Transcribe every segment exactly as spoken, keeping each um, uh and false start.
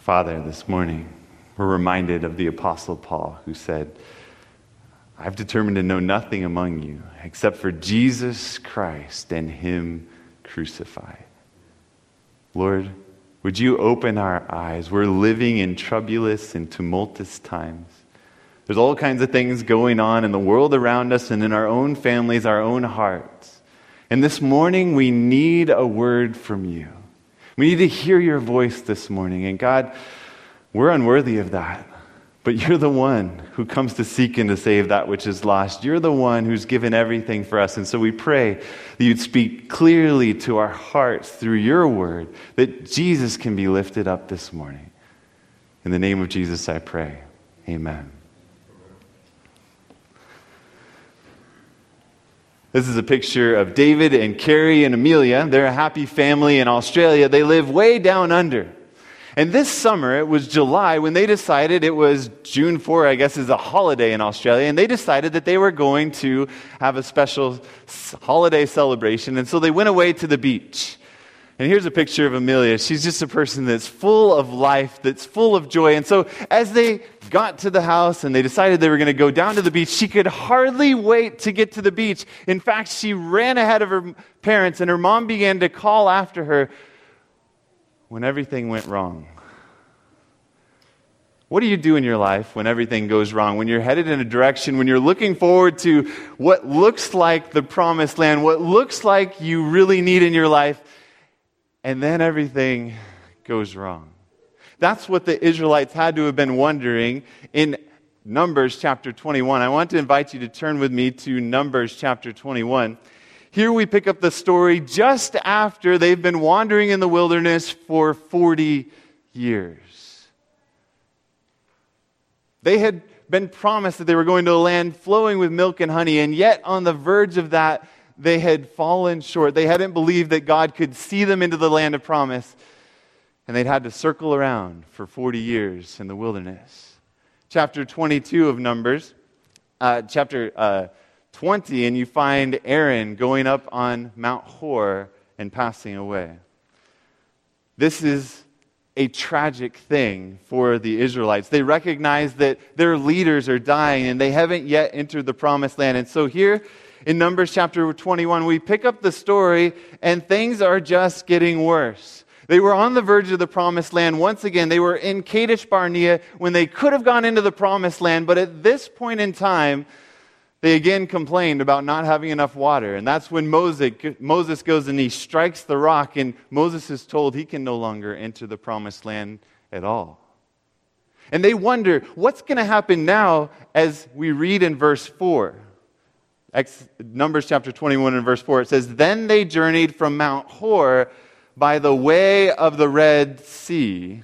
Father, this morning, we're reminded of the Apostle Paul, who said, I've determined to know nothing among you except for Jesus Christ and him crucified. Lord, would you open our eyes? We're living in troublous and tumultuous times. There's all kinds of things going on in the world around us and in our own families, our own hearts. And this morning, we need a word from you. We need to hear your voice this morning. And God, we're unworthy of that. But you're the one who comes to seek and to save that which is lost. You're the one who's given everything for us. And so we pray that you'd speak clearly to our hearts through your word, that Jesus can be lifted up this morning. In the name of Jesus, I pray. Amen. This is a picture of David and Carrie and Amelia. They're a happy family in Australia. They live way down under. And this summer, it was July, when they decided it was June fourth, I guess, is a holiday in Australia, and they decided that they were going to have a special holiday celebration, and so they went away to the beach. And here's a picture of Amelia. She's just a person that's full of life, that's full of joy. And so as they got to the house and they decided they were going to go down to the beach, she could hardly wait to get to the beach. In fact, she ran ahead of her parents, and her mom began to call after her, when everything went wrong. What do you do in your life when everything goes wrong? When you're headed in a direction, when you're looking forward to what looks like the promised land, what looks like you really need in your life, and then everything goes wrong. That's what the Israelites had to have been wondering in Numbers chapter twenty-one. I want to invite you to turn with me to Numbers chapter twenty-one. Here we pick up the story just after they've been wandering in the wilderness for forty years. They had been promised that they were going to a land flowing with milk and honey, and yet on the verge of that, they had fallen short. They hadn't believed that God could see them into the land of promise, and they'd had to circle around for forty years in the wilderness. Chapter twenty-two of Numbers, uh, chapter uh, twenty, and you find Aaron going up on Mount Hor and passing away. This is a tragic thing for the Israelites. They recognize that their leaders are dying and they haven't yet entered the promised land. And so here in Numbers chapter twenty-one, we pick up the story and things are just getting worse. They were on the verge of the promised land once again. They were in Kadesh Barnea when they could have gone into the promised land, but at this point in time, they again complained about not having enough water. And that's when Moses, Moses goes and he strikes the rock, and Moses is told he can no longer enter the promised land at all. And they wonder, what's going to happen now, as we read in verse four? Numbers chapter twenty-one and verse four, it says, Then they journeyed from Mount Hor by the way of the Red Sea.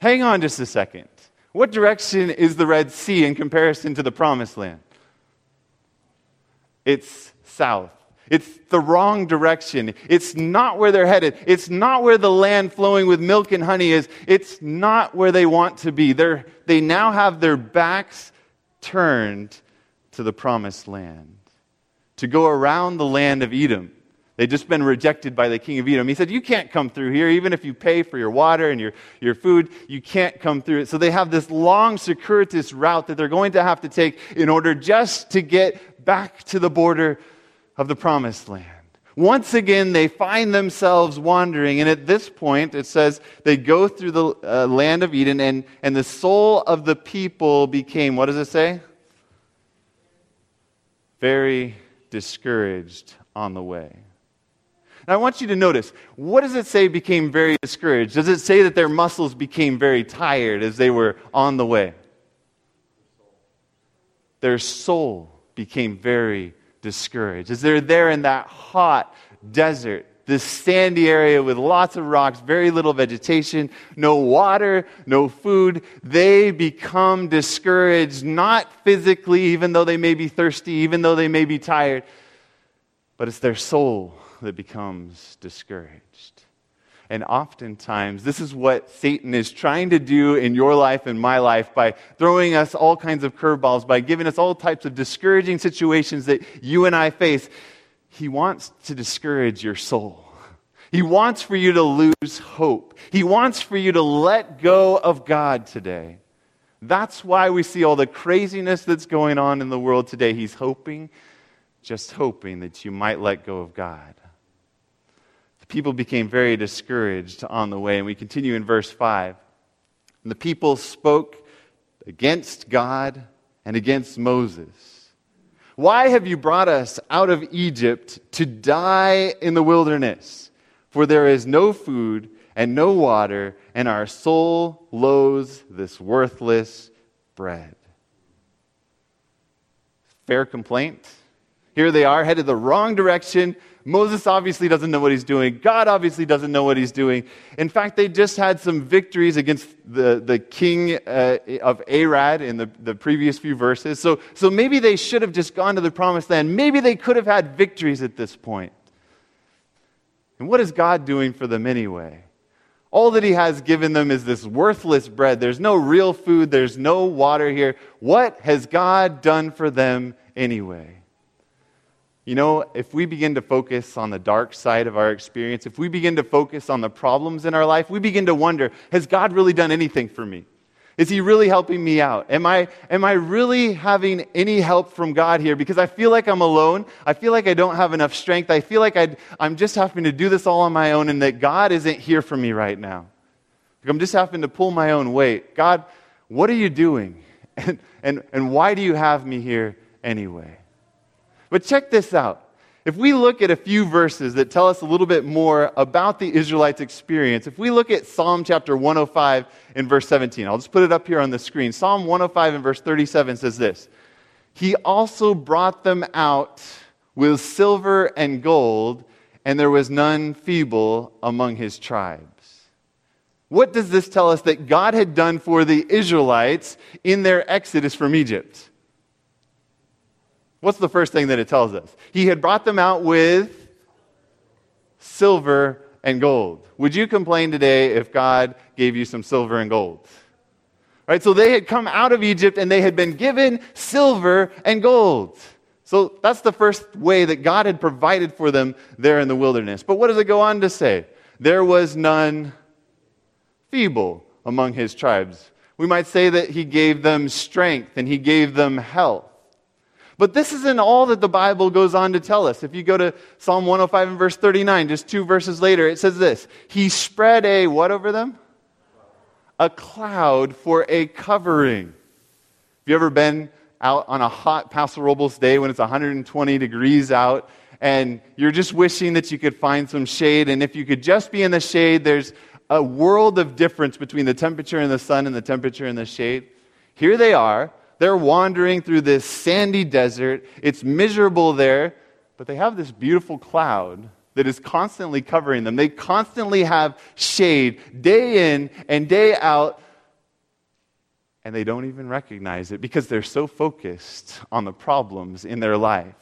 Hang on just a second. What direction is the Red Sea in comparison to the promised land? It's south. It's the wrong direction. It's not where they're headed. It's not where the land flowing with milk and honey is. It's not where they want to be. They're, they now have their backs turned to the promised land, to go around the land of Edom. They'd just been rejected by the king of Edom. He said, you can't come through here, even if you pay for your water and your, your food, you can't come through it. So they have this long, circuitous route that they're going to have to take in order just to get back to the border of the promised land. Once again, they find themselves wandering, and at this point, it says, they go through the uh, land of Edom, and, and the soul of the people became, what does it say? Very discouraged on the way. Now, I want you to notice, what does it say became very discouraged? Does it say that their muscles became very tired as they were on the way? Their soul became very discouraged. As they're there in that hot desert, this sandy area with lots of rocks, very little vegetation, no water, no food, they become discouraged, not physically, even though they may be thirsty, even though they may be tired, but it's their soul that becomes discouraged. And oftentimes, this is what Satan is trying to do in your life and my life by throwing us all kinds of curveballs, by giving us all types of discouraging situations that you and I face. He wants to discourage your soul. He wants for you to lose hope. He wants for you to let go of God today. That's why we see all the craziness that's going on in the world today. He's hoping, just hoping that you might let go of God. The people became very discouraged on the way, and we continue in verse five. And the people spoke against God and against Moses. Why have you brought us out of Egypt to die in the wilderness? For there is no food and no water, and our soul loathes this worthless bread. Fair complaint. Here they are, headed the wrong direction. Moses obviously doesn't know what he's doing. God obviously doesn't know what he's doing. In fact, they just had some victories against the, the king uh, of Arad in the, the previous few verses. So, so maybe they should have just gone to the promised land. Maybe they could have had victories at this point. And what is God doing for them anyway? All that he has given them is this worthless bread. There's no real food. There's no water here. What has God done for them anyway? You know, if we begin to focus on the dark side of our experience, if we begin to focus on the problems in our life, we begin to wonder, has God really done anything for me? Is he really helping me out? Am I am I really having any help from God here? Because I feel like I'm alone. I feel like I don't have enough strength. I feel like I'd, I'm just having to do this all on my own and that God isn't here for me right now. Like I'm just having to pull my own weight. God, what are you doing? And, and, and why do you have me here anyway? But check this out. If we look at a few verses that tell us a little bit more about the Israelites' experience, if we look at Psalm chapter one oh five and verse seventeen, I'll just put it up here on the screen. Psalm one oh five and verse thirty-seven says this, he also brought them out with silver and gold, and there was none feeble among his tribes. What does this tell us that God had done for the Israelites in their exodus from Egypt? What's the first thing that it tells us? He had brought them out with silver and gold. Would you complain today if God gave you some silver and gold? Right, so they had come out of Egypt and they had been given silver and gold. So that's the first way that God had provided for them there in the wilderness. But what does it go on to say? There was none feeble among his tribes. We might say that he gave them strength and he gave them health. But this isn't all that the Bible goes on to tell us. If you go to Psalm one oh five and verse thirty-nine, just two verses later, it says this. He spread a what over them? A cloud for a covering. Have you ever been out on a hot Paso Robles day when it's one hundred twenty degrees out and you're just wishing that you could find some shade, and if you could just be in the shade, there's a world of difference between the temperature in the sun and the temperature in the shade. Here they are. They're wandering through this sandy desert. It's miserable there, but they have this beautiful cloud that is constantly covering them. They constantly have shade day in and day out, and they don't even recognize it because they're so focused on the problems in their life.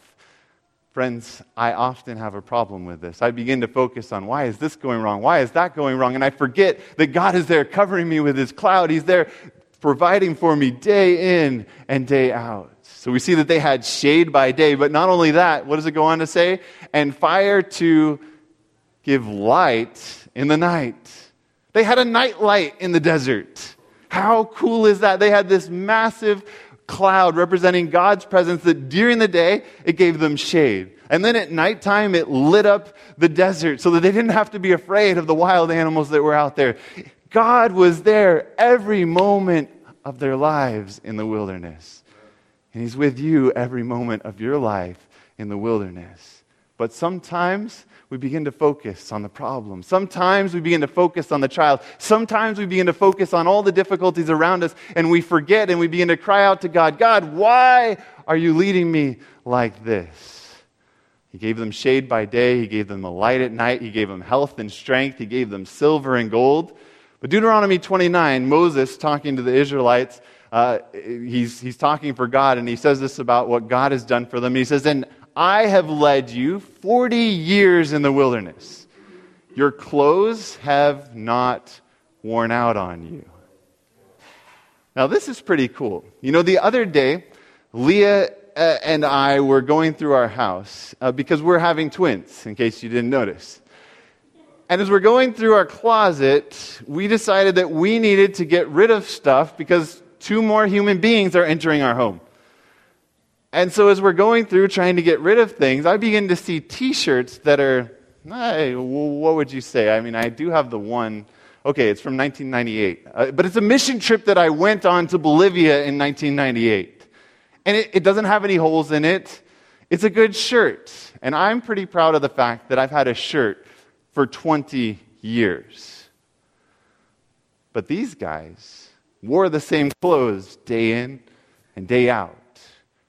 Friends, I often have a problem with this. I begin to focus on why is this going wrong? Why is that going wrong? And I forget that God is there covering me with his cloud. He's there providing for me day in and day out. So we see that they had shade by day, but not only that, what does it go on to say? And fire to give light in the night. They had a night light in the desert. How cool is that? They had this massive cloud representing God's presence that during the day, it gave them shade. And then at nighttime, it lit up the desert so that they didn't have to be afraid of the wild animals that were out there. God was there every moment of their lives in the wilderness. And he's with you every moment of your life in the wilderness. But sometimes we begin to focus on the problem. Sometimes we begin to focus on the trial. Sometimes we begin to focus on all the difficulties around us, and we forget and we begin to cry out to God, God, why are you leading me like this? He gave them shade by day. He gave them the light at night. He gave them health and strength. He gave them silver and gold. But Deuteronomy twenty-nine, Moses talking to the Israelites, uh, he's, he's talking for God, and he says this about what God has done for them. He says, and I have led you forty years in the wilderness. Your clothes have not worn out on you. Now, this is pretty cool. You know, the other day, Leah uh, and I were going through our house uh, because we're having twins, in case you didn't notice. And as we're going through our closet, we decided that we needed to get rid of stuff because two more human beings are entering our home. And so as we're going through trying to get rid of things, I begin to see T-shirts that are, hey, what would you say? I mean, I do have the one. Okay, it's from nineteen ninety-eight. Uh, but it's a mission trip that I went on to Bolivia in nineteen ninety-eight. And it, it doesn't have any holes in it. It's a good shirt. And I'm pretty proud of the fact that I've had a shirt for twenty years. But these guys wore the same clothes day in and day out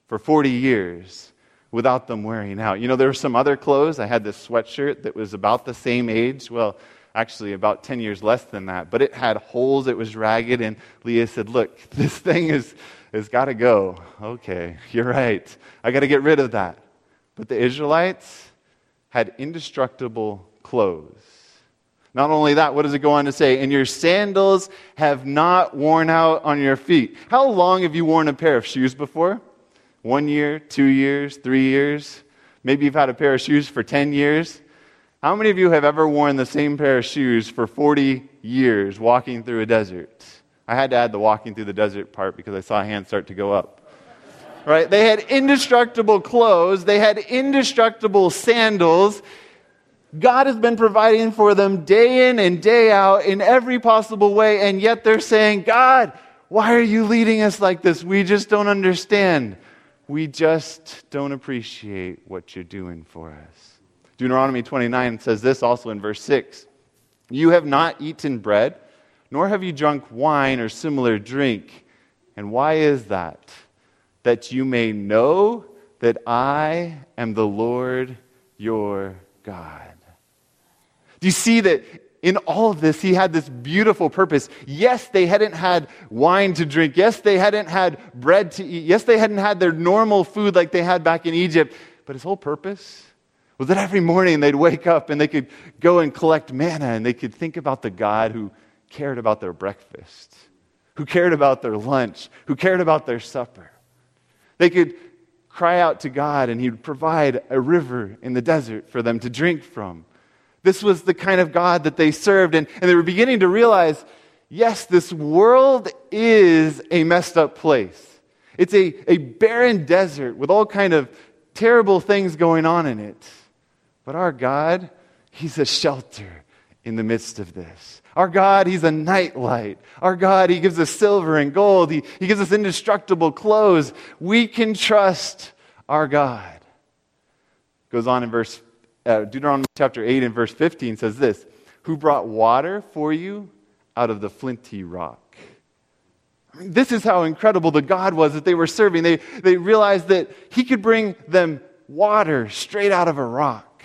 for forty years without them wearing out. You know, there were some other clothes. I had this sweatshirt that was about the same age. Well, actually about ten years less than that. But it had holes. It was ragged. And Leah said, look, this thing is, has got to go. Okay, you're right. I got to get rid of that. But the Israelites had indestructible clothes. Not only that, what does it go on to say? And your sandals have not worn out on your feet. How long have you worn a pair of shoes before? One year, two years, three years? Maybe you've had a pair of shoes for ten years. How many of you have ever worn the same pair of shoes for forty years walking through a desert? I had to add the walking through the desert part because I saw a hand start to go up. Right? They had indestructible clothes. They had indestructible sandals. God has been providing for them day in and day out in every possible way, and yet they're saying, God, why are you leading us like this? We just don't understand. We just don't appreciate what you're doing for us. Deuteronomy twenty-nine says this also in verse six. You have not eaten bread, nor have you drunk wine or similar drink. And why is that? That you may know that I am the Lord your God. Do you see that in all of this, he had this beautiful purpose? Yes, they hadn't had wine to drink. Yes, they hadn't had bread to eat. Yes, they hadn't had their normal food like they had back in Egypt. But his whole purpose was that every morning they'd wake up and they could go and collect manna and they could think about the God who cared about their breakfast, who cared about their lunch, who cared about their supper. They could cry out to God and he would provide a river in the desert for them to drink from. This was the kind of God that they served, and, and they were beginning to realize, yes, this world is a messed up place. It's a, a barren desert with all kind of terrible things going on in it. But our God, he's a shelter in the midst of this. Our God, he's a nightlight. Our God, he gives us silver and gold. He, he gives us indestructible clothes. We can trust our God. Goes on in verse Uh, Deuteronomy chapter eight and verse fifteen says this, who brought water for you out of the flinty rock. I mean, this is how incredible the God was that they were serving. They, they realized that he could bring them water straight out of a rock.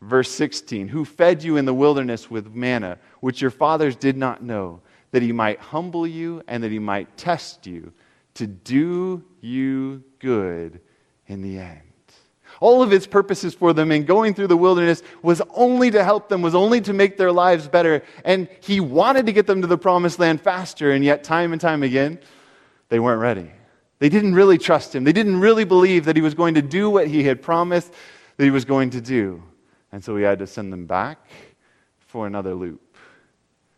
Verse sixteen, who fed you in the wilderness with manna, which your fathers did not know, that he might humble you and that he might test you to do you good in the end. All of his purposes for them in going through the wilderness was only to help them, was only to make their lives better. And he wanted to get them to the promised land faster. And yet time and time again, they weren't ready. They didn't really trust him. They didn't really believe that he was going to do what he had promised that he was going to do. And so he had to send them back for another loop.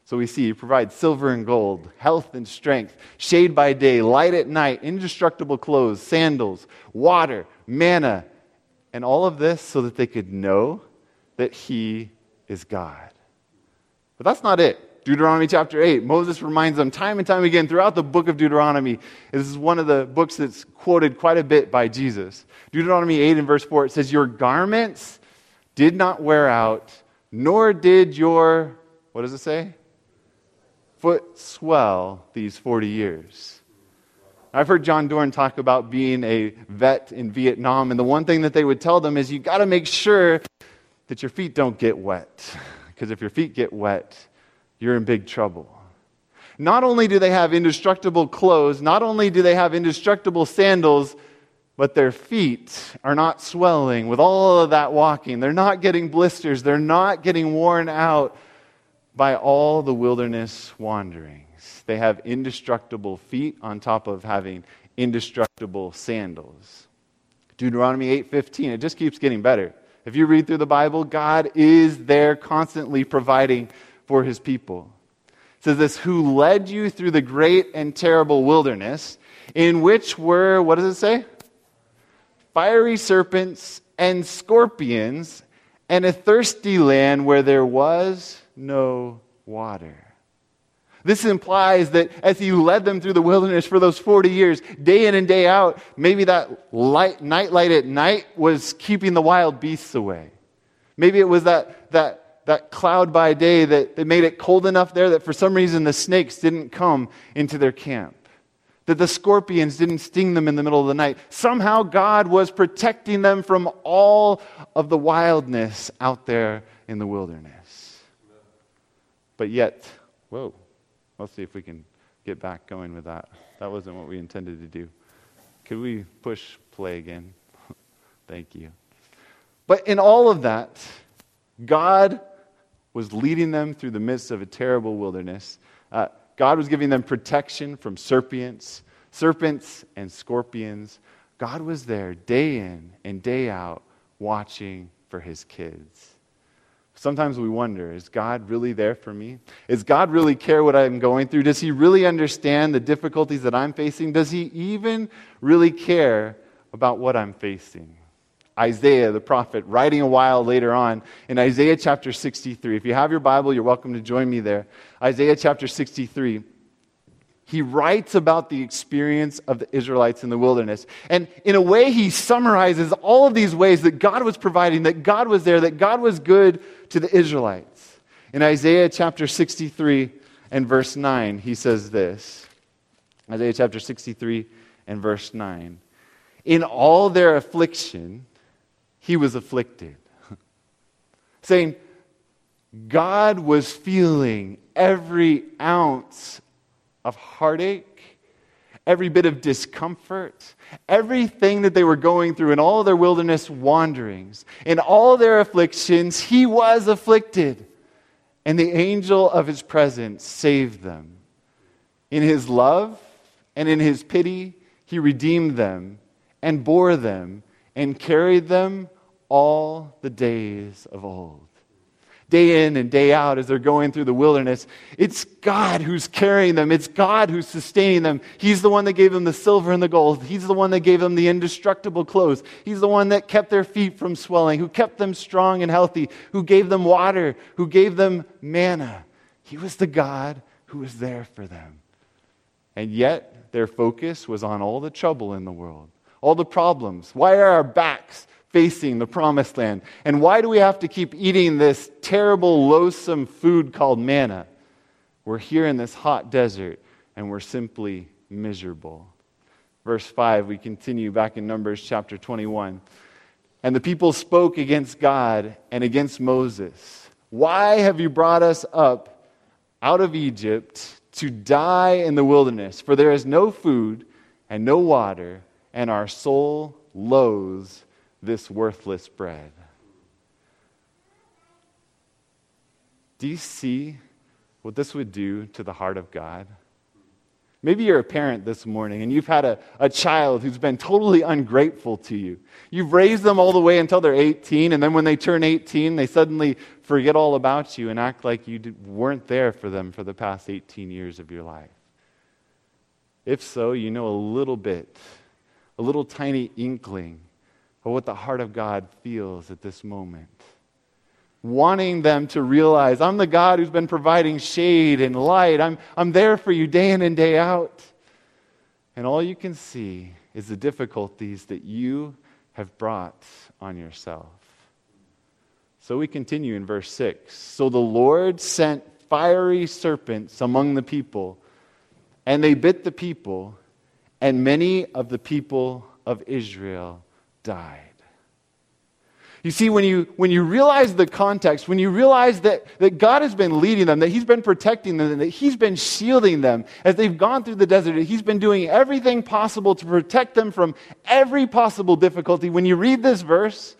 So we see he provides silver and gold, health and strength, shade by day, light at night, indestructible clothes, sandals, water, manna, and all of this so that they could know that he is God. But that's not it. Deuteronomy chapter eight, Moses reminds them time and time again throughout the book of Deuteronomy. This is one of the books that's quoted quite a bit by Jesus. Deuteronomy eight and verse four, it says, your garments did not wear out, nor did your, what does it say? Foot swell these forty years. I've heard John Dorn talk about being a vet in Vietnam, and the one thing that they would tell them is you got to make sure that your feet don't get wet, because if your feet get wet, you're in big trouble. Not only do they have indestructible clothes, not only do they have indestructible sandals, but their feet are not swelling with all of that walking. They're not getting blisters. They're not getting worn out by all the wilderness wandering. They have indestructible feet on top of having indestructible sandals. Deuteronomy eight fifteen, it just keeps getting better. If you read through the Bible, God is there constantly providing for his people. It says this, who led you through the great and terrible wilderness, in which were, what does it say? Fiery serpents and scorpions, and a thirsty land where there was no water. This implies that as he led them through the wilderness for those forty years, day in and day out, maybe that light, night light at night was keeping the wild beasts away. Maybe it was that that, that cloud by day that, that made it cold enough there that for some reason the snakes didn't come into their camp. That the scorpions didn't sting them in the middle of the night. Somehow God was protecting them from all of the wildness out there in the wilderness. But yet, whoa. Let's see if we can get back going with that. That wasn't what we intended to do. Could we push play again? Thank you. But in all of that, God was leading them through the midst of a terrible wilderness. Uh, God was giving them protection from serpents, serpents and scorpions. God was there day in and day out watching for his kids. Sometimes we wonder, is God really there for me? Does God really care what I'm going through? Does he really understand the difficulties that I'm facing? Does he even really care about what I'm facing? Isaiah, the prophet, writing a while later on in Isaiah chapter sixty-three. If you have your Bible, you're welcome to join me there. Isaiah chapter sixty-three. He writes about the experience of the Israelites in the wilderness. And in a way, he summarizes all of these ways that God was providing, that God was there, that God was good to the Israelites. In Isaiah chapter sixty-three and verse nine, he says this. Isaiah chapter sixty-three and verse nine. In all their affliction, he was afflicted. Saying, God was feeling every ounce of heartache, every bit of discomfort, everything that they were going through in all their wilderness wanderings, in all their afflictions, he was afflicted. And the angel of his presence saved them. In his love and in his pity, he redeemed them and bore them and carried them all the days of old. Day in and day out as they're going through the wilderness, it's God who's carrying them. It's God who's sustaining them. He's the one that gave them the silver and the gold. He's the one that gave them the indestructible clothes. He's the one that kept their feet from swelling, who kept them strong and healthy, who gave them water, who gave them manna. He was the God who was there for them. And yet, their focus was on all the trouble in the world, all the problems. Why are our backs facing the promised land? And why do we have to keep eating this terrible, loathsome food called manna? We're here in this hot desert, and we're simply miserable. Verse five, we continue back in Numbers chapter twenty-one. And the people spoke against God and against Moses. Why have you brought us up out of Egypt to die in the wilderness? For there is no food and no water, and our soul loathes this worthless bread. Do you see what this would do to the heart of God? Maybe you're a parent this morning and you've had a, a child who's been totally ungrateful to you. You've raised them all the way until they're eighteen, and then when they turn eighteen, they suddenly forget all about you and act like you did, weren't there for them for the past eighteen years of your life. If so, you know a little bit, a little tiny inkling but what the heart of God feels at this moment. Wanting them to realize, I'm the God who's been providing shade and light. I'm, I'm there for you day in and day out. And all you can see is the difficulties that you have brought on yourself. So we continue in verse six. So the Lord sent fiery serpents among the people, and they bit the people, and many of the people of Israel died. You see, when you when you realize the context, when you realize that, that God has been leading them, that he's been protecting them, that he's been shielding them as they've gone through the desert, he's been doing everything possible to protect them from every possible difficulty. When you read this verse,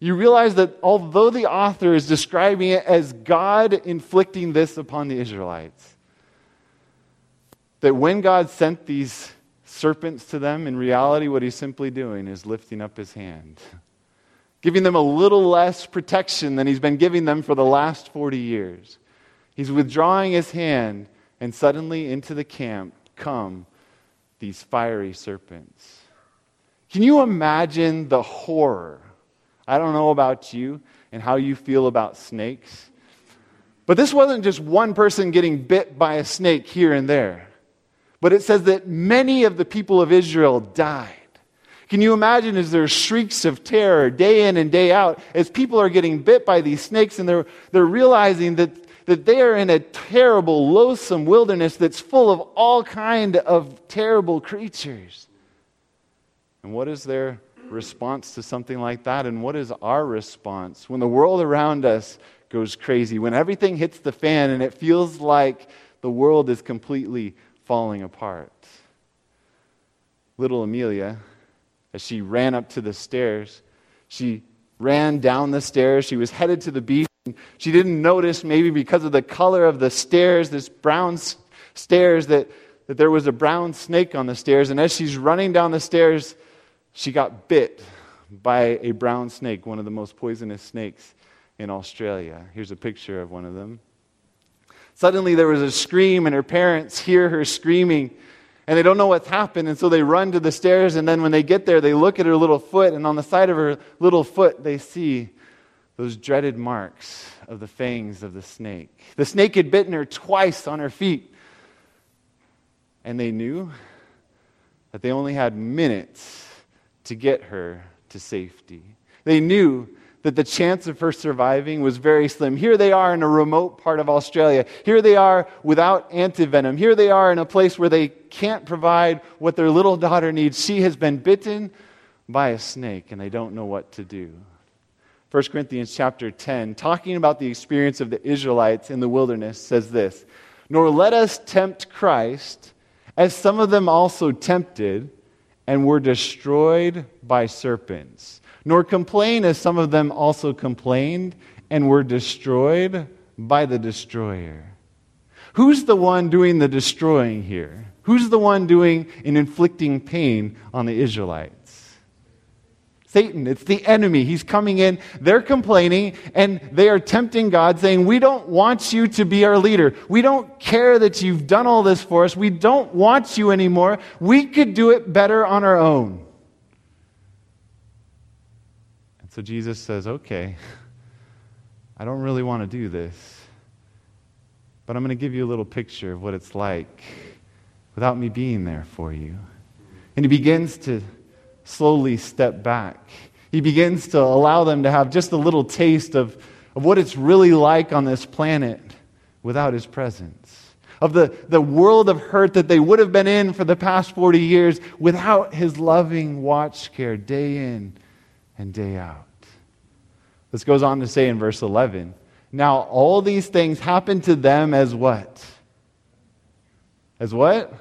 you realize that although the author is describing it as God inflicting this upon the Israelites, that when God sent these serpents to them, in reality, what he's simply doing is lifting up his hand giving them a little less protection than he's been giving them for the last forty years. He's withdrawing his hand, and suddenly into the camp come these fiery serpents. Can you imagine the horror? I don't know about you and how you feel about snakes, but this wasn't just one person getting bit by a snake here and there. But it says that many of the people of Israel died. Can you imagine as there are shrieks of terror day in and day out as people are getting bit by these snakes and they're, they're realizing that, that they are in a terrible, loathsome wilderness that's full of all kind of terrible creatures. And what is their response to something like that? And what is our response when the world around us goes crazy, when everything hits the fan and it feels like the world is completely falling apart? Little Amelia, as she ran up to the stairs, she ran down the stairs. She was headed to the beach. She didn't notice, maybe because of the color of the stairs, this brown stairs, that, that there was a brown snake on the stairs. And as she's running down the stairs, she got bit by a brown snake, one of the most poisonous snakes in Australia. Here's a picture of one of them. Suddenly there was a scream, and her parents hear her screaming, and they don't know what's happened, and so they run to the stairs, and then when they get there, they look at her little foot, and on the side of her little foot, they see those dreaded marks of the fangs of the snake. The snake had bitten her twice on her feet, and they knew that they only had minutes to get her to safety. They knew that the chance of her surviving was very slim. Here they are in a remote part of Australia. Here they are without antivenom. Here they are in a place where they can't provide what their little daughter needs. She has been bitten by a snake, and they don't know what to do. First Corinthians chapter ten, talking about the experience of the Israelites in the wilderness, says this: "Nor let us tempt Christ, as some of them also tempted, and were destroyed by serpents. Nor complain, as some of them also complained, and were destroyed by the destroyer." Who's the one doing the destroying here? Who's the one doing and inflicting pain on the Israelites? Satan. It's the enemy. He's coming in, they're complaining, and they are tempting God, saying, "We don't want you to be our leader. We don't care that you've done all this for us. We don't want you anymore. We could do it better on our own." So Jesus says, "Okay, I don't really want to do this, but I'm going to give you a little picture of what it's like without me being there for you." And he begins to slowly step back. He begins to allow them to have just a little taste of, of what it's really like on this planet without his presence, of the, the world of hurt that they would have been in for the past forty years without his loving watch care day in and day out. This goes on to say in verse eleven, "Now all these things happened to them as what? As what?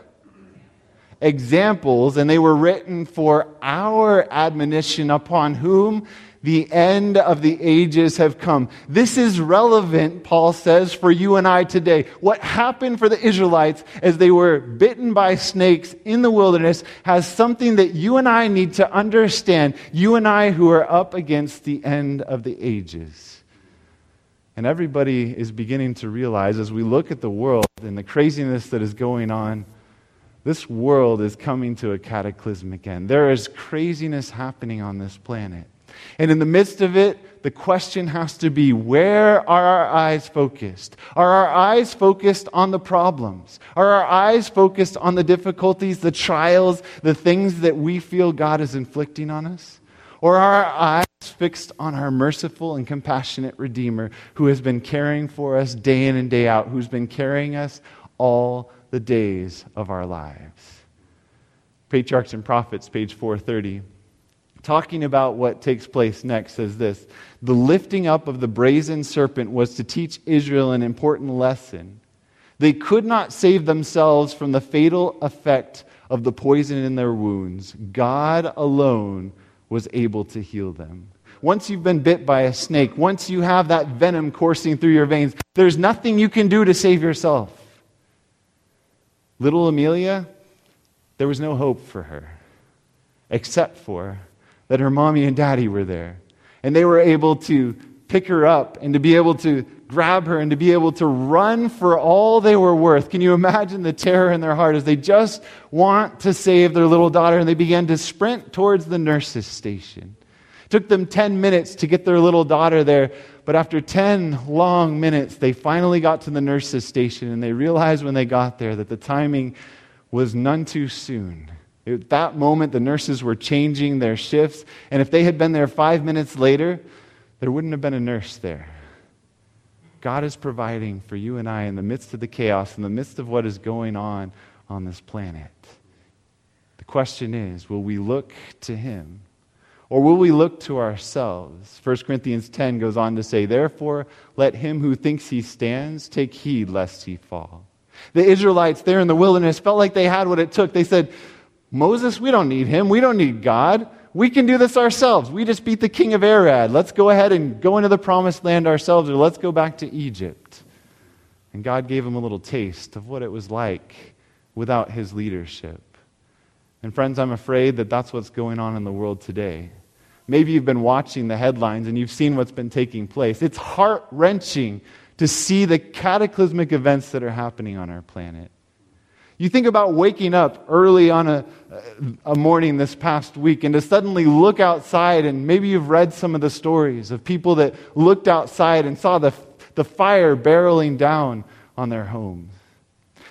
Examples, and they were written for our admonition, upon whom the end of the ages have come." This is relevant, Paul says, for you and I today. What happened for the Israelites as they were bitten by snakes in the wilderness has something that you and I need to understand. You and I who are up against the end of the ages. And everybody is beginning to realize, as we look at the world and the craziness that is going on, this world is coming to a cataclysmic end. There is craziness happening on this planet. And in the midst of it, the question has to be, where are our eyes focused? Are our eyes focused on the problems? Are our eyes focused on the difficulties, the trials, the things that we feel God is inflicting on us? Or are our eyes fixed on our merciful and compassionate Redeemer who has been caring for us day in and day out, who's been carrying us all the days of our lives? Patriarchs and Prophets, page four thirty. Talking about what takes place next, says this: "The lifting up of the brazen serpent was to teach Israel an important lesson. They could not save themselves from the fatal effect of the poison in their wounds. God alone was able to heal them." Once you've been bit by a snake, once you have that venom coursing through your veins, there's nothing you can do to save yourself. Little Amelia, there was no hope for her, except for that her mommy and daddy were there. And they were able to pick her up and to be able to grab her and to be able to run for all they were worth. Can you imagine the terror in their heart as they just want to save their little daughter, and they began to sprint towards the nurse's station. It took them ten minutes to get their little daughter there, but after ten long minutes, they finally got to the nurse's station, and they realized when they got there that the timing was none too soon. At that moment, the nurses were changing their shifts, and if they had been there five minutes later, there wouldn't have been a nurse there. God is providing for you and I in the midst of the chaos, in the midst of what is going on on this planet. The question is, will we look to Him, or will we look to ourselves? First Corinthians ten goes on to say, "Therefore, let him who thinks he stands take heed lest he fall." The Israelites there in the wilderness felt like they had what it took. They said, "Moses, we don't need him. We don't need God. We can do this ourselves. We just beat the king of Arad. Let's go ahead and go into the promised land ourselves, or let's go back to Egypt." And God gave him a little taste of what it was like without his leadership. And friends, I'm afraid that that's what's going on in the world today. Maybe you've been watching the headlines and you've seen what's been taking place. It's heart-wrenching to see the cataclysmic events that are happening on our planet. You think about waking up early on a, a morning this past week and to suddenly look outside, and maybe you've read some of the stories of people that looked outside and saw the, the fire barreling down on their homes.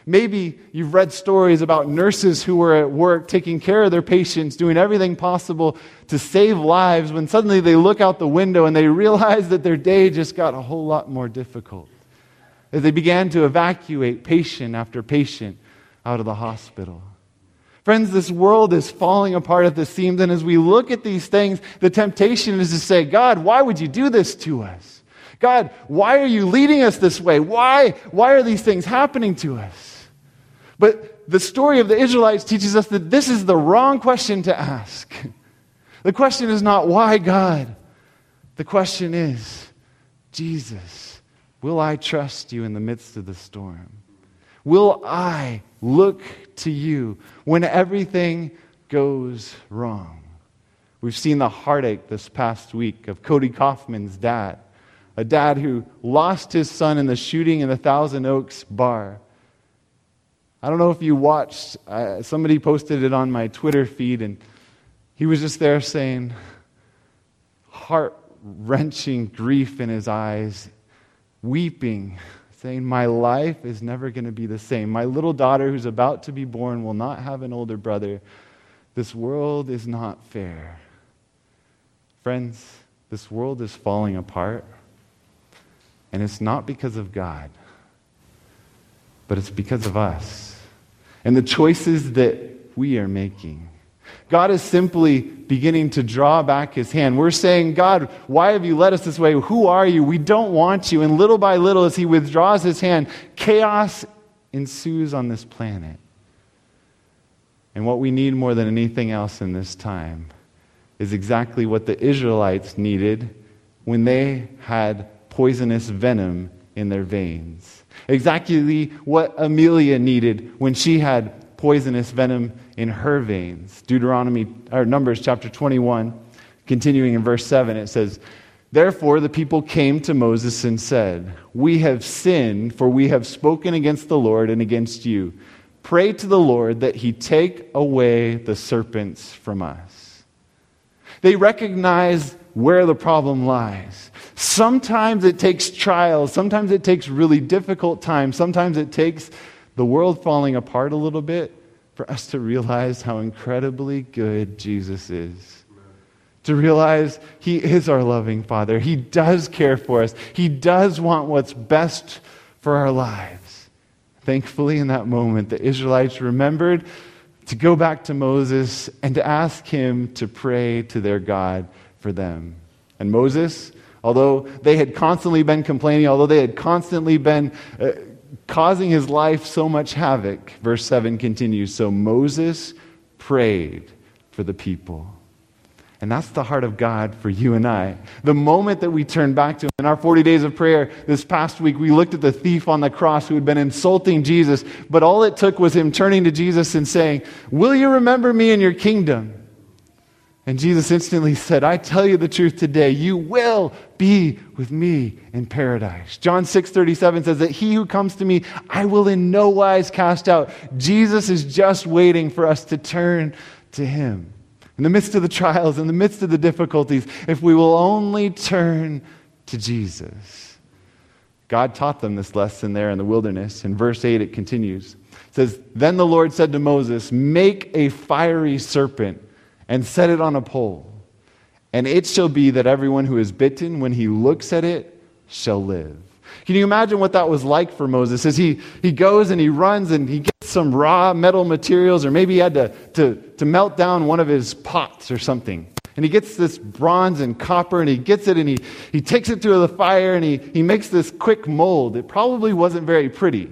Maybe you've read stories about nurses who were at work taking care of their patients, doing everything possible to save lives, when suddenly they look out the window and they realize that their day just got a whole lot more difficult as they began to evacuate patient after patient out of the hospital. Friends, this world is falling apart at the seams, and as we look at these things, the temptation is to say, "God, why would you do this to us? God, why are you leading us this way? Why, why are these things happening to us?" But the story of the Israelites teaches us that this is the wrong question to ask. The question is not, "Why, God?" The question is, "Jesus, will I trust you in the midst of the storm? Will I look to you when everything goes wrong?" We've seen the heartache this past week of Cody Kaufman's dad, a dad who lost his son in the shooting in the Thousand Oaks bar. I don't know if you watched, uh, somebody posted it on my Twitter feed, and he was just there saying, heart-wrenching grief in his eyes, weeping, saying, "My life is never going to be the same. My little daughter who's about to be born will not have an older brother. This world is not fair." Friends, this world is falling apart, and it's not because of God, but it's because of us and the choices that we are making. God is simply beginning to draw back his hand. We're saying, "God, why have you led us this way? Who are you? We don't want you." And little by little, as he withdraws his hand, chaos ensues on this planet. And what we need more than anything else in this time is exactly what the Israelites needed when they had poisonous venom in their veins. Exactly what Amelia needed when she had poisonous venom in her veins. Deuteronomy, or Numbers chapter twenty-one, continuing in verse seven, it says, "Therefore the people came to Moses and said, 'We have sinned, for we have spoken against the Lord and against you. Pray to the Lord that he take away the serpents from us.'" They recognized where the problem lies. Sometimes it takes trials. Sometimes it takes really difficult times. Sometimes it takes the world falling apart a little bit for us to realize how incredibly good Jesus is. Amen. To realize he is our loving Father. He does care for us. He does want what's best for our lives. Thankfully, in that moment, the Israelites remembered to go back to Moses and to ask him to pray to their God for them. And Moses, although they had constantly been complaining, although they had constantly been Uh, causing his life so much havoc, verse seven continues, "So Moses prayed for the people." And that's the heart of God for you and I. The moment that we turn back to him, in our forty days of prayer this past week, we looked at the thief on the cross who had been insulting Jesus, but all it took was him turning to Jesus and saying, "Will you remember me in your kingdom?" And Jesus instantly said, I tell you the truth today, you will be with me in paradise. John six thirty-seven says that he who comes to me, I will in no wise cast out. Jesus is just waiting for us to turn to him. In the midst of the trials, in the midst of the difficulties, if we will only turn to Jesus. God taught them this lesson there in the wilderness. In verse eight, it continues. It says, Then the Lord said to Moses, Make a fiery serpent and set it on a pole. And it shall be that everyone who is bitten, when he looks at it, shall live. Can you imagine what that was like for Moses? As he, he goes and he runs and he gets some raw metal materials, or maybe he had to, to, to melt down one of his pots or something. And he gets this bronze and copper, and he gets it, and he, he takes it to the fire, and he, he makes this quick mold. It probably wasn't very pretty.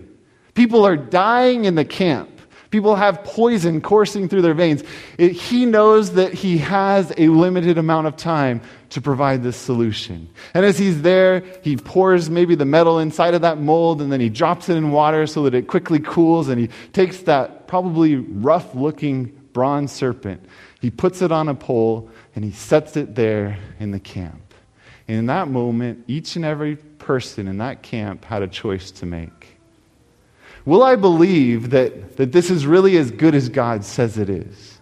People are dying in the camp. People have poison coursing through their veins. It, he knows that he has a limited amount of time to provide this solution. And as he's there, he pours maybe the metal inside of that mold, and then he drops it in water so that it quickly cools, and he takes that probably rough-looking bronze serpent. He puts it on a pole, and he sets it there in the camp. And in that moment, each and every person in that camp had a choice to make. Will I believe that, that this is really as good as God says it is?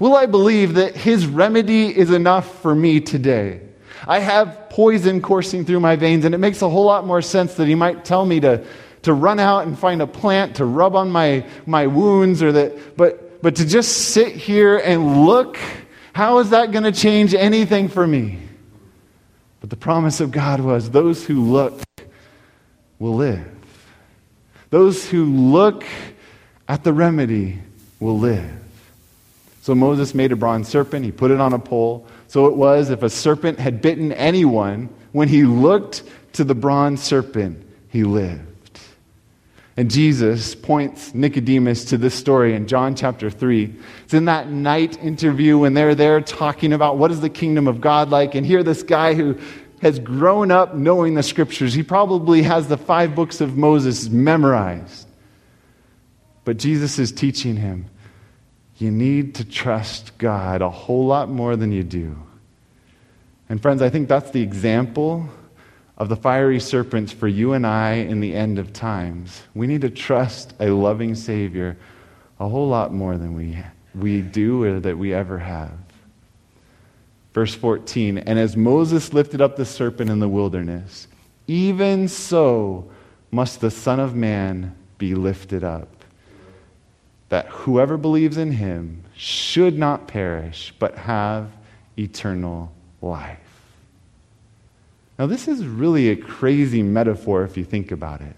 Will I believe that his remedy is enough for me today? I have poison coursing through my veins, and it makes a whole lot more sense that he might tell me to, to run out and find a plant to rub on my, my wounds, or that, but, but to just sit here and look, how is that going to change anything for me? But the promise of God was, those who look will live. Those who look at the remedy will live. So Moses made a bronze serpent. He put it on a pole. So it was, if a serpent had bitten anyone, when he looked to the bronze serpent, he lived. And Jesus points Nicodemus to this story in John chapter three. It's in that night interview when they're there talking about what is the kingdom of God like. And here this guy who has grown up knowing the scriptures. He probably has the five books of Moses memorized. But Jesus is teaching him, you need to trust God a whole lot more than you do. And friends, I think that's the example of the fiery serpents for you and I in the end of times. We need to trust a loving Savior a whole lot more than we, we do or that we ever have. Verse fourteen, and as Moses lifted up the serpent in the wilderness, even so must the Son of Man be lifted up, that whoever believes in him should not perish, but have eternal life. Now, this is really a crazy metaphor if you think about it.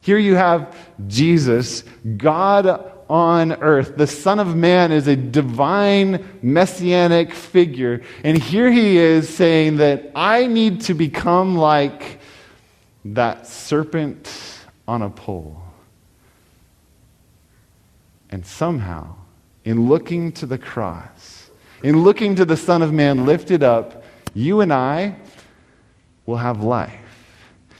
Here you have Jesus, God on earth. The Son of Man is a divine messianic figure. And here he is saying that I need to become like that serpent on a pole. And somehow, in looking to the cross, in looking to the Son of Man lifted up, you and I will have life.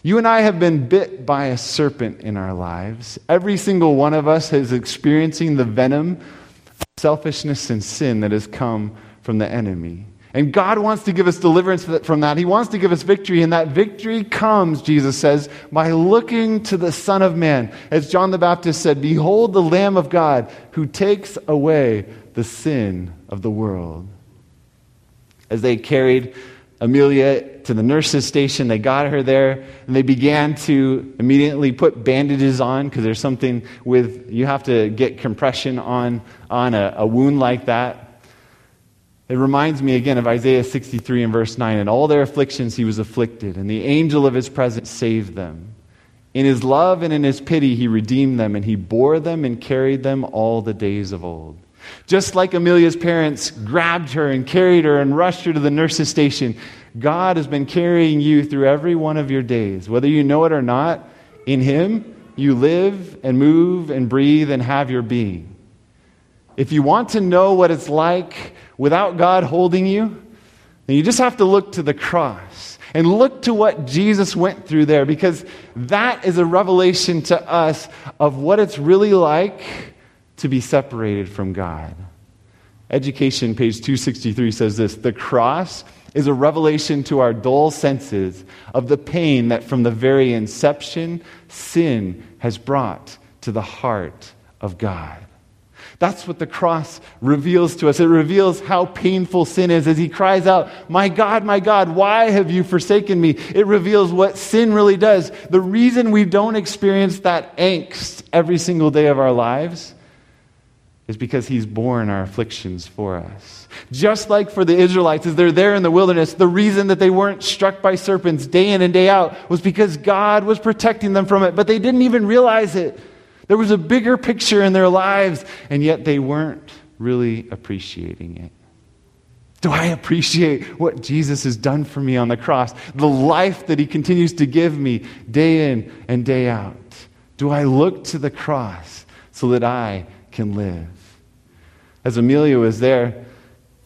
You and I have been bit by a serpent in our lives. Every single one of us is experiencing the venom of selfishness and sin that has come from the enemy. And God wants to give us deliverance from that. He wants to give us victory, and that victory comes, Jesus says, by looking to the Son of Man. As John the Baptist said, behold the Lamb of God who takes away the sin of the world. As they carried Amelia to the nurse's station, they got her there, and they began to immediately put bandages on, because there's something with, you have to get compression on, on a, a wound like that. It reminds me again of Isaiah sixty-three and verse nine, in all their afflictions he was afflicted, and the angel of his presence saved them. In his love and in his pity he redeemed them, and he bore them and carried them all the days of old. Just like Amelia's parents grabbed her and carried her and rushed her to the nurse's station, God has been carrying you through every one of your days. Whether you know it or not, in him, you live and move and breathe and have your being. If you want to know what it's like without God holding you, then you just have to look to the cross and look to what Jesus went through there, because that is a revelation to us of what it's really like to be separated from God. Education, page two sixty-three, says this: the cross is a revelation to our dull senses of the pain that from the very inception sin has brought to the heart of God. That's what the cross reveals to us. It reveals how painful sin is as he cries out, "My God, my God, why have you forsaken me?" It reveals what sin really does. The reason we don't experience that angst every single day of our lives is because he's borne our afflictions for us. Just like for the Israelites, as they're there in the wilderness, the reason that they weren't struck by serpents day in and day out was because God was protecting them from it, but they didn't even realize it. There was a bigger picture in their lives, and yet they weren't really appreciating it. Do I appreciate what Jesus has done for me on the cross? The life that he continues to give me day in and day out. Do I look to the cross so that I can live? As Amelia was there,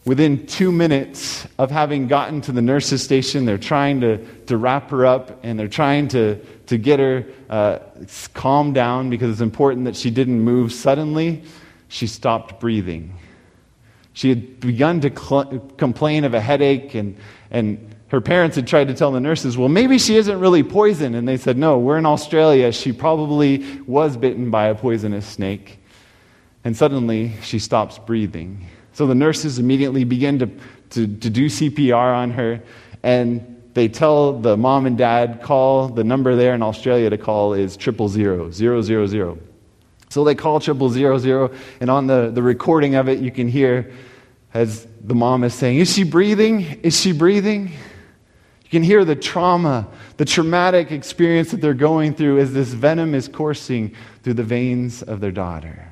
within two minutes of having gotten to the nurse's station, they're trying to, to wrap her up, and they're trying to, to get her uh, calmed down because it's important that she didn't move suddenly. She stopped breathing. She had begun to cl- complain of a headache, and, and her parents had tried to tell the nurses, well, maybe she isn't really poisoned. And they said, no, we're in Australia. She probably was bitten by a poisonous snake. And suddenly, she stops breathing. So the nurses immediately begin to, to, to do C P R on her, and they tell the mom and dad, call the number there in Australia to call is triple zero, zero, zero, zero. So they call triple zero, zero, and on the, the recording of it, you can hear as the mom is saying, is she breathing? Is she breathing? You can hear the trauma, the traumatic experience that they're going through as this venom is coursing through the veins of their daughter.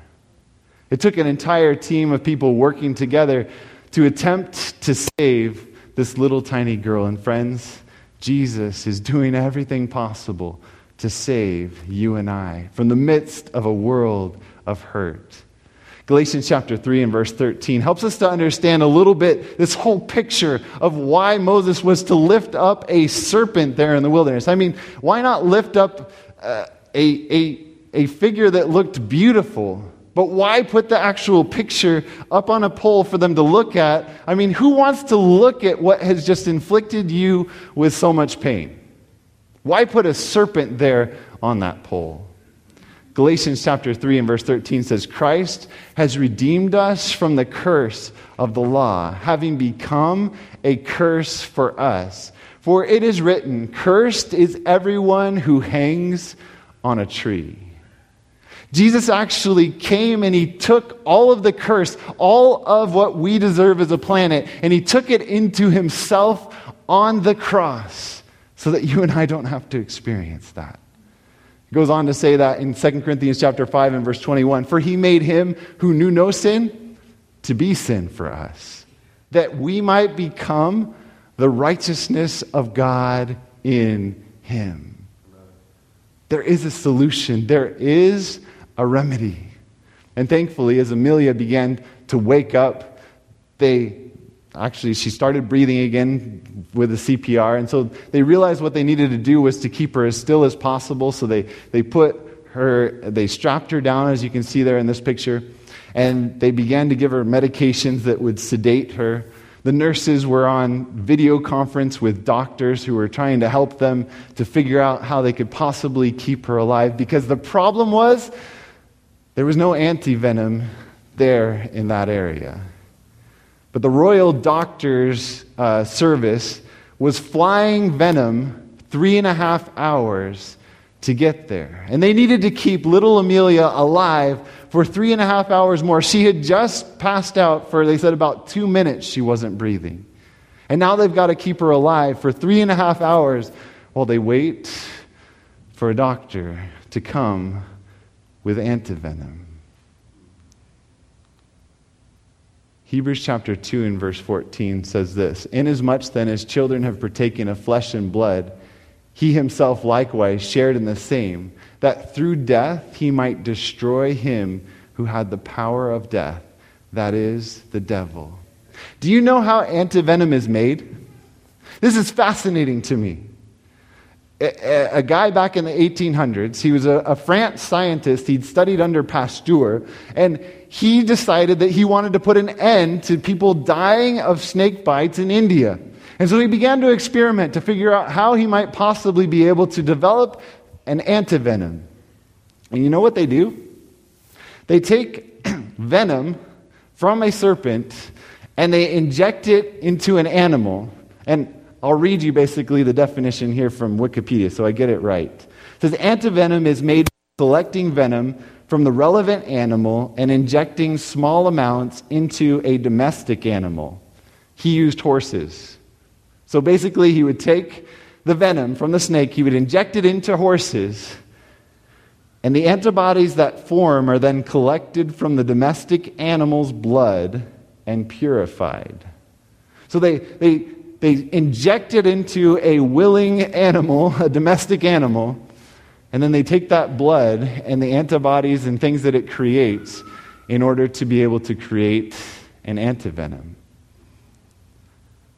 It took an entire team of people working together to attempt to save this little tiny girl. And friends, Jesus is doing everything possible to save you and I from the midst of a world of hurt. Galatians chapter three and verse thirteen helps us to understand a little bit this whole picture of why Moses was to lift up a serpent there in the wilderness. I mean, why not lift up uh, a, a, a figure that looked beautiful? But why put the actual picture up on a pole for them to look at? I mean, who wants to look at what has just inflicted you with so much pain? Why put a serpent there on that pole? Galatians chapter three and verse thirteen says, Christ has redeemed us from the curse of the law, having become a curse for us. For it is written, cursed is everyone who hangs on a tree. Jesus actually came and he took all of the curse, all of what we deserve as a planet, and he took it into himself on the cross so that you and I don't have to experience that. It goes on to say that in Second Corinthians chapter five and verse twenty-one, for he made him who knew no sin to be sin for us, that we might become the righteousness of God in him. There is a solution. There is a remedy. And thankfully, as Amelia began to wake up, they actually, she started breathing again with the C P R. And so they realized what they needed to do was to keep her as still as possible. So they, they put her, they strapped her down, as you can see there in this picture. And they began to give her medications that would sedate her. The nurses were on video conference with doctors who were trying to help them to figure out how they could possibly keep her alive, because the problem was, there was no anti-venom there in that area. But the royal doctor's uh, service was flying venom three and a half hours to get there. And they needed to keep little Amelia alive for three and a half hours more. She had just passed out for, they said, about two minutes she wasn't breathing. And now they've got to keep her alive for three and a half hours while they wait for a doctor to come with antivenom. Hebrews chapter two and verse fourteen says this, inasmuch then as children have partaken of flesh and blood, he himself likewise shared in the same, that through death he might destroy him who had the power of death, that is, the devil. Do you know how antivenom is made? This is fascinating to me. a, a guy back in the eighteen hundreds. He was a, a French scientist. He'd studied under Pasteur, and he decided that he wanted to put an end to people dying of snake bites in India. And so he began to experiment to figure out how he might possibly be able to develop an antivenom. And you know what they do? They take venom from a serpent and they inject it into an animal. And I'll read you basically the definition here from Wikipedia so I get it right. It says antivenom is made by selecting venom from the relevant animal and injecting small amounts into a domestic animal. He used horses. So basically he would take the venom from the snake, he would inject it into horses, and the antibodies that form are then collected from the domestic animal's blood and purified. So they they they inject it into a willing animal, a domestic animal, and then they take that blood and the antibodies and things that it creates in order to be able to create an antivenom.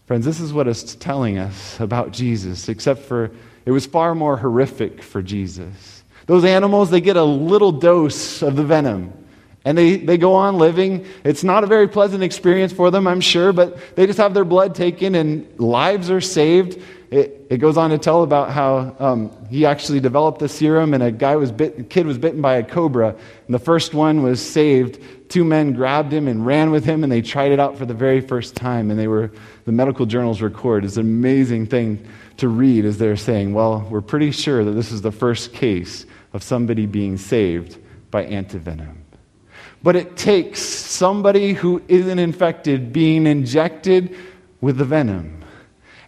Friends, this is what it's telling us about Jesus, except for it was far more horrific for Jesus. Those animals, they get a little dose of the venom, and they, they go on living. It's not a very pleasant experience for them, I'm sure, but they just have their blood taken and lives are saved. It, it goes on to tell about how um, he actually developed the serum, and a guy was bit, a kid was bitten by a cobra, and the first one was saved. Two men grabbed him and ran with him, and they tried it out for the very first time, and they were, the medical journals record, it's an amazing thing to read as they're saying, well, we're pretty sure that this is the first case of somebody being saved by antivenom. But it takes somebody who isn't infected being injected with the venom,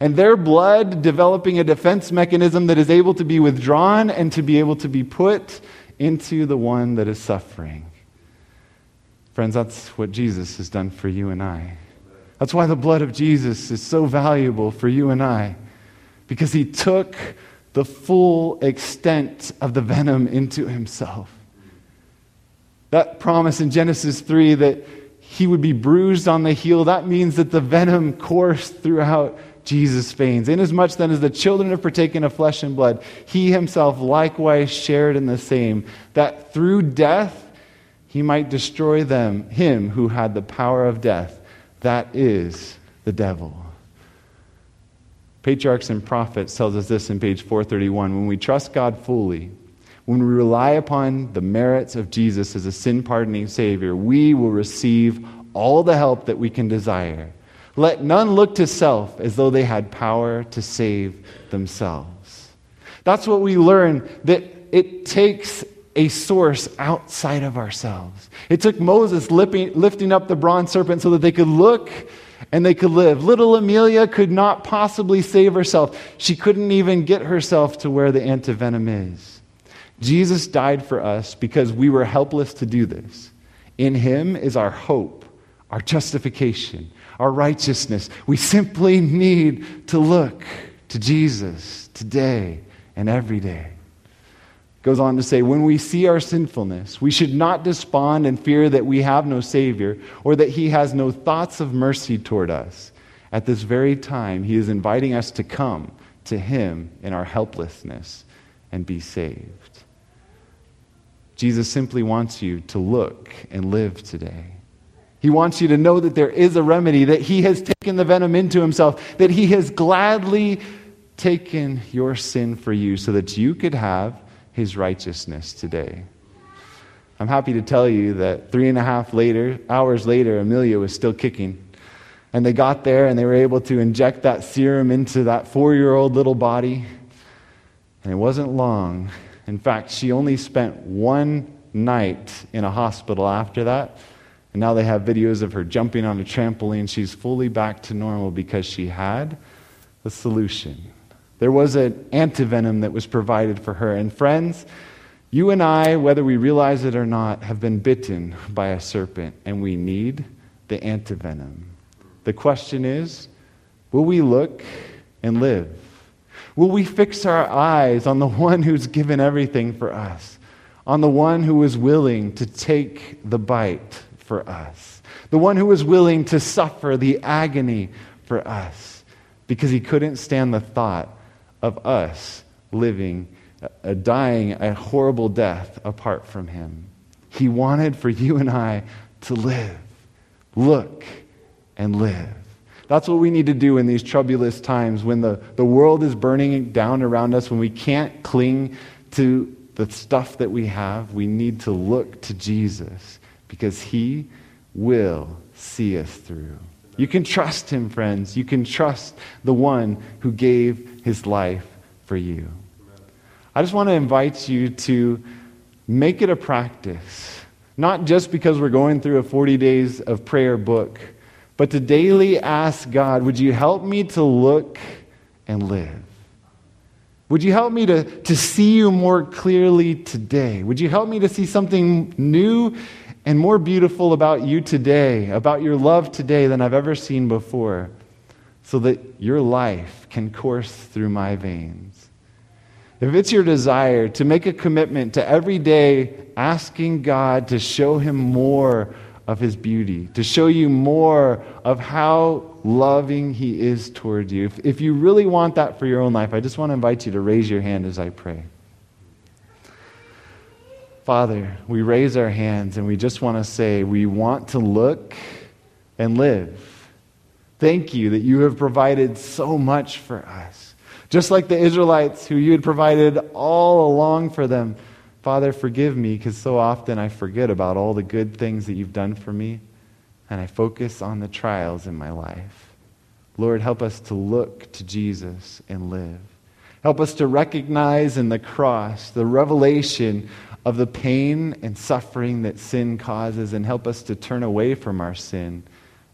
and their blood developing a defense mechanism that is able to be withdrawn and to be able to be put into the one that is suffering. Friends, that's what Jesus has done for you and I. That's why the blood of Jesus is so valuable for you and I, because he took the full extent of the venom into himself. That promise in Genesis three that he would be bruised on the heel, that means that the venom coursed throughout Jesus' veins. Inasmuch then as the children have partaken of flesh and blood, he himself likewise shared in the same, that through death, he might destroy them, him who had the power of death. That is the devil. Patriarchs and Prophets tells us this in page four thirty-one. When we trust God fully, when we rely upon the merits of Jesus as a sin-pardoning Savior, we will receive all the help that we can desire. Let none look to self as though they had power to save themselves. That's what we learn, that it takes a source outside of ourselves. It took Moses lifting up the bronze serpent so that they could look and they could live. Little Amelia could not possibly save herself. She couldn't even get herself to where the antivenom is. Jesus died for us because we were helpless to do this. In him is our hope, our justification, our righteousness. We simply need to look to Jesus today and every day. Goes on to say, when we see our sinfulness, we should not despond and fear that we have no Savior or that he has no thoughts of mercy toward us. At this very time, he is inviting us to come to him in our helplessness and be saved. Jesus simply wants you to look and live today. He wants you to know that there is a remedy, that he has taken the venom into himself, that he has gladly taken your sin for you so that you could have his righteousness today. I'm happy to tell you that three and a half later, hours later, Amelia was still kicking. And they got there and they were able to inject that serum into that four-year-old little body. And it wasn't long. In fact, she only spent one night in a hospital after that. And now they have videos of her jumping on a trampoline. She's fully back to normal because she had the solution. There was an antivenom that was provided for her. And friends, you and I, whether we realize it or not, have been bitten by a serpent, and we need the antivenom. The question is, will we look and live? Will we fix our eyes on the one who's given everything for us, on the one who is willing to take the bite for us, the one who is willing to suffer the agony for us, because he couldn't stand the thought of us living, a dying a horrible death apart from him. He wanted for you and I to live. Look and live. That's what we need to do in these troublous times when the, the world is burning down around us, when we can't cling to the stuff that we have. We need to look to Jesus because he will see us through. You can trust him, friends. You can trust the one who gave his life for you. I just want to invite you to make it a practice, not just because we're going through a forty days of prayer book, but to daily ask God, would you help me to look and live? Would you help me to, to see you more clearly today? Would you help me to see something new and more beautiful about you today, about your love today than I've ever seen before, so that your life can course through my veins? If it's your desire to make a commitment to every day asking God to show him more of his beauty, to show you more of how loving he is toward you. If, if you really want that for your own life, I just want to invite you to raise your hand as I pray. Father, we raise our hands and we just want to say we want to look and live. Thank you that you have provided so much for us. Just like the Israelites who you had provided all along for them. Father, forgive me because so often I forget about all the good things that you've done for me and I focus on the trials in my life. Lord, help us to look to Jesus and live. Help us to recognize in the cross the revelation of the pain and suffering that sin causes and help us to turn away from our sin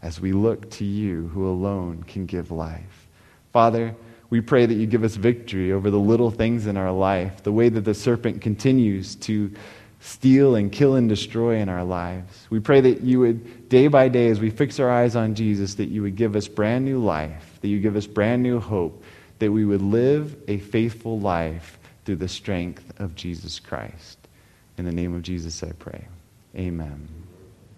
as we look to you who alone can give life. Father, we pray that you give us victory over the little things in our life, the way that the serpent continues to steal and kill and destroy in our lives. We pray that you would, day by day, as we fix our eyes on Jesus, that you would give us brand new life, that you give us brand new hope, that we would live a faithful life through the strength of Jesus Christ. In the name of Jesus, I pray. Amen.